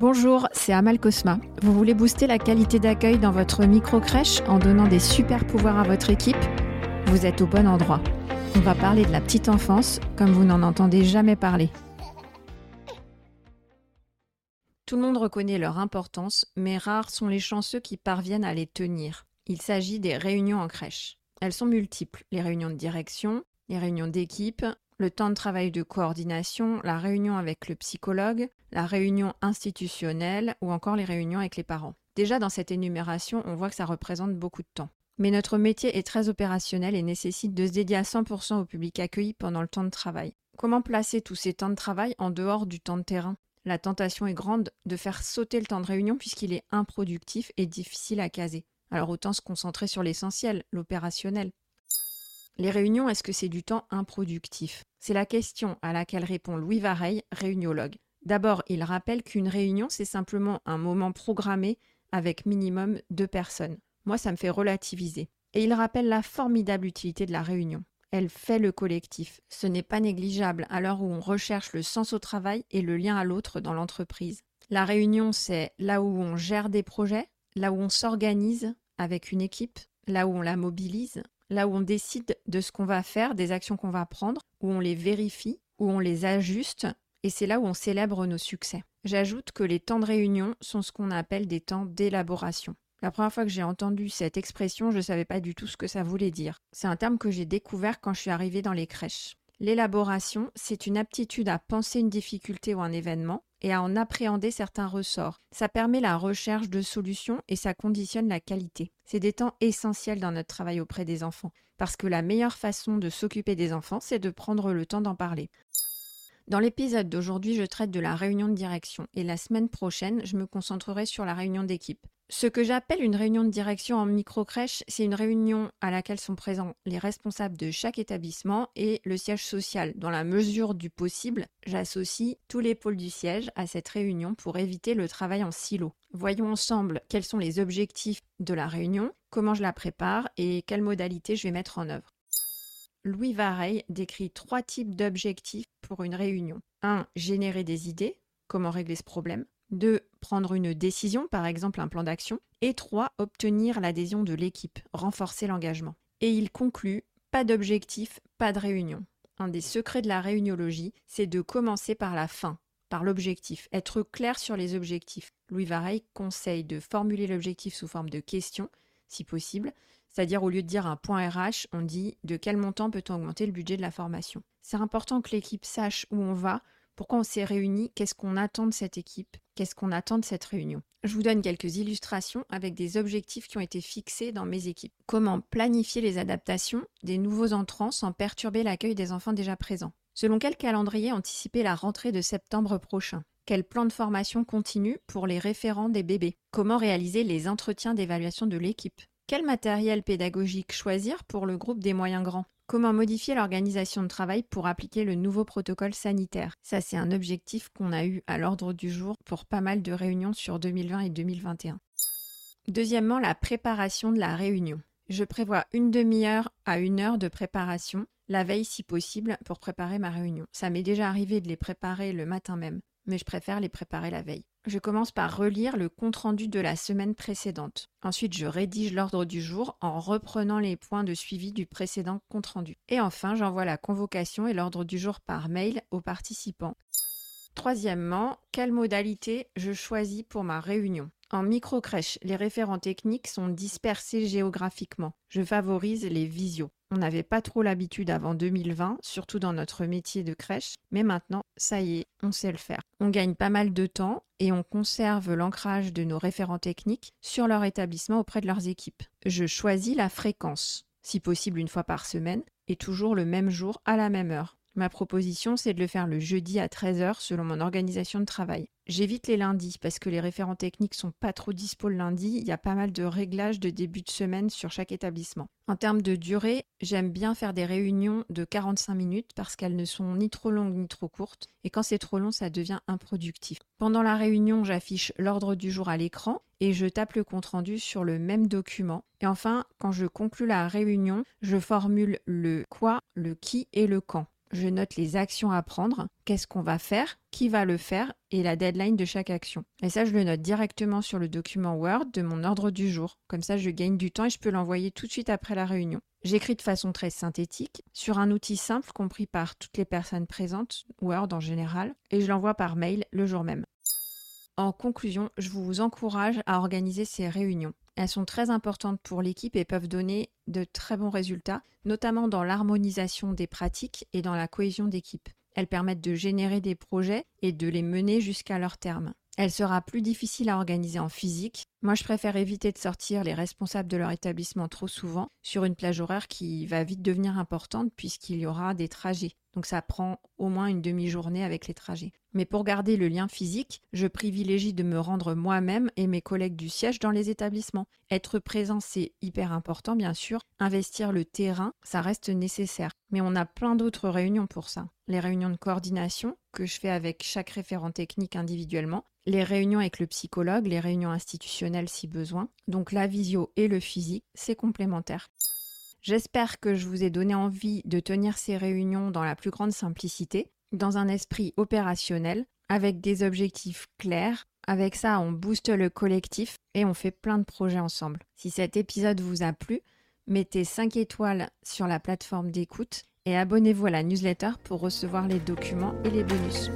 Bonjour, c'est Amal Cosma. Vous voulez booster la qualité d'accueil dans votre micro-crèche en donnant des super pouvoirs à votre équipe ? Vous êtes au bon endroit. On va parler de la petite enfance comme vous n'en entendez jamais parler. Tout le monde reconnaît leur importance, mais rares sont les chanceux qui parviennent à les tenir. Il s'agit des réunions en crèche. Elles sont multiples. Les réunions de direction, les réunions d'équipe, le temps de travail de coordination, la réunion avec le psychologue, la réunion institutionnelle ou encore les réunions avec les parents. Déjà dans cette énumération, on voit que ça représente beaucoup de temps. Mais notre métier est très opérationnel et nécessite de se dédier à 100% au public accueilli pendant le temps de travail. Comment placer tous ces temps de travail en dehors du temps de terrain ? La tentation est grande de faire sauter le temps de réunion puisqu'il est improductif et difficile à caser. Alors autant se concentrer sur l'essentiel, l'opérationnel. Les réunions, est-ce que c'est du temps improductif ? C'est la question à laquelle répond Louis Vareille, réuniologue. D'abord, il rappelle qu'une réunion, c'est simplement un moment programmé avec minimum 2 personnes. Moi, ça me fait relativiser. Et il rappelle la formidable utilité de la réunion. Elle fait le collectif. Ce n'est pas négligeable à l'heure où on recherche le sens au travail et le lien à l'autre dans l'entreprise. La réunion, c'est là où on gère des projets, là où on s'organise avec une équipe, là où on la mobilise, là où on décide de ce qu'on va faire, des actions qu'on va prendre, où on les vérifie, où on les ajuste, et c'est là où on célèbre nos succès. J'ajoute que les temps de réunion sont ce qu'on appelle des temps d'élaboration. La première fois que j'ai entendu cette expression, je ne savais pas du tout ce que ça voulait dire. C'est un terme que j'ai découvert quand je suis arrivée dans les crèches. L'élaboration, c'est une aptitude à penser une difficulté ou un événement et à en appréhender certains ressorts. Ça permet la recherche de solutions et ça conditionne la qualité. C'est des temps essentiels dans notre travail auprès des enfants, parce que la meilleure façon de s'occuper des enfants, c'est de prendre le temps d'en parler. Dans l'épisode d'aujourd'hui, je traite de la réunion de direction et la semaine prochaine, je me concentrerai sur la réunion d'équipe. Ce que j'appelle une réunion de direction en micro-crèche, c'est une réunion à laquelle sont présents les responsables de chaque établissement et le siège social. Dans la mesure du possible, j'associe tous les pôles du siège à cette réunion pour éviter le travail en silo. Voyons ensemble quels sont les objectifs de la réunion, comment je la prépare et quelles modalités je vais mettre en œuvre. Louis Vareille décrit 3 types d'objectifs pour une réunion. 1. Générer des idées, comment régler ce problème. 2. Prendre une décision, par exemple un plan d'action. Et 3. Obtenir l'adhésion de l'équipe, renforcer l'engagement. Et il conclut, pas d'objectif, pas de réunion. Un des secrets de la réuniologie, c'est de commencer par la fin, par l'objectif, être clair sur les objectifs. Louis Vareille conseille de formuler l'objectif sous forme de question, si possible, c'est-à-dire au lieu de dire un point RH, on dit de quel montant peut-on augmenter le budget de la formation. C'est important que l'équipe sache où on va, pourquoi on s'est réunis, qu'est-ce qu'on attend de cette équipe, qu'est-ce qu'on attend de cette réunion. Je vous donne quelques illustrations avec des objectifs qui ont été fixés dans mes équipes. Comment planifier les adaptations des nouveaux entrants sans perturber l'accueil des enfants déjà présents. Selon quel calendrier anticiper la rentrée de septembre prochain. Quel plan de formation continue pour les référents des bébés. Comment réaliser les entretiens d'évaluation de l'équipe. Quel matériel pédagogique choisir pour le groupe des moyens grands ? Comment modifier l'organisation de travail pour appliquer le nouveau protocole sanitaire ? Ça, c'est un objectif qu'on a eu à l'ordre du jour pour pas mal de réunions sur 2020 et 2021. Deuxièmement, la préparation de la réunion. Je prévois une demi-heure à 1 heure de préparation, la veille si possible, pour préparer ma réunion. Ça m'est déjà arrivé de les préparer le matin même, mais je préfère les préparer la veille. Je commence par relire le compte-rendu de la semaine précédente. Ensuite, je rédige l'ordre du jour en reprenant les points de suivi du précédent compte-rendu. Et enfin, j'envoie la convocation et l'ordre du jour par mail aux participants. Troisièmement, quelle modalité je choisis pour ma réunion ? En micro-crèche, les référents techniques sont dispersés géographiquement. Je favorise les visios. On n'avait pas trop l'habitude avant 2020, surtout dans notre métier de crèche, mais maintenant, ça y est, on sait le faire. On gagne pas mal de temps et on conserve l'ancrage de nos référents techniques sur leur établissement auprès de leurs équipes. Je choisis la fréquence, si possible 1 fois par semaine, et toujours le même jour à la même heure. Ma proposition, c'est de le faire le jeudi à 13h selon mon organisation de travail. J'évite les lundis parce que les référents techniques sont pas trop dispo le lundi. Il y a pas mal de réglages de début de semaine sur chaque établissement. En termes de durée, j'aime bien faire des réunions de 45 minutes parce qu'elles ne sont ni trop longues ni trop courtes. Et quand c'est trop long, ça devient improductif. Pendant la réunion, j'affiche l'ordre du jour à l'écran et je tape le compte-rendu sur le même document. Et enfin, quand je conclue la réunion, je formule le quoi, le qui et le quand. je note les actions à prendre, qu'est-ce qu'on va faire, qui va le faire et la deadline de chaque action. Et ça, je le note directement sur le document Word de mon ordre du jour. Comme ça, je gagne du temps et je peux l'envoyer tout de suite après la réunion. J'écris de façon très synthétique, sur un outil simple compris par toutes les personnes présentes, Word en général, et je l'envoie par mail le jour même. En conclusion, je vous encourage à organiser ces réunions. Elles sont très importantes pour l'équipe et peuvent donner de très bons résultats, notamment dans l'harmonisation des pratiques et dans la cohésion d'équipe. Elles permettent de générer des projets et de les mener jusqu'à leur terme. Elle sera plus difficile à organiser en physique. Moi, je préfère éviter de sortir les responsables de leur établissement trop souvent sur une plage horaire qui va vite devenir importante puisqu'il y aura des trajets. Donc ça prend au moins une demi-journée avec les trajets. Mais pour garder le lien physique, je privilégie de me rendre moi-même et mes collègues du siège dans les établissements. Être présent, c'est hyper important, bien sûr. Investir le terrain, ça reste nécessaire. Mais on a plein d'autres réunions pour ça. Les réunions de coordination que je fais avec chaque référent technique individuellement, les réunions avec le psychologue, les réunions institutionnelles si besoin. Donc la visio et le physique, c'est complémentaire. J'espère que je vous ai donné envie de tenir ces réunions dans la plus grande simplicité, dans un esprit opérationnel, avec des objectifs clairs. Avec ça, on booste le collectif et on fait plein de projets ensemble. Si cet épisode vous a plu, mettez 5 étoiles sur la plateforme d'écoute et abonnez-vous à la newsletter pour recevoir les documents et les bonus.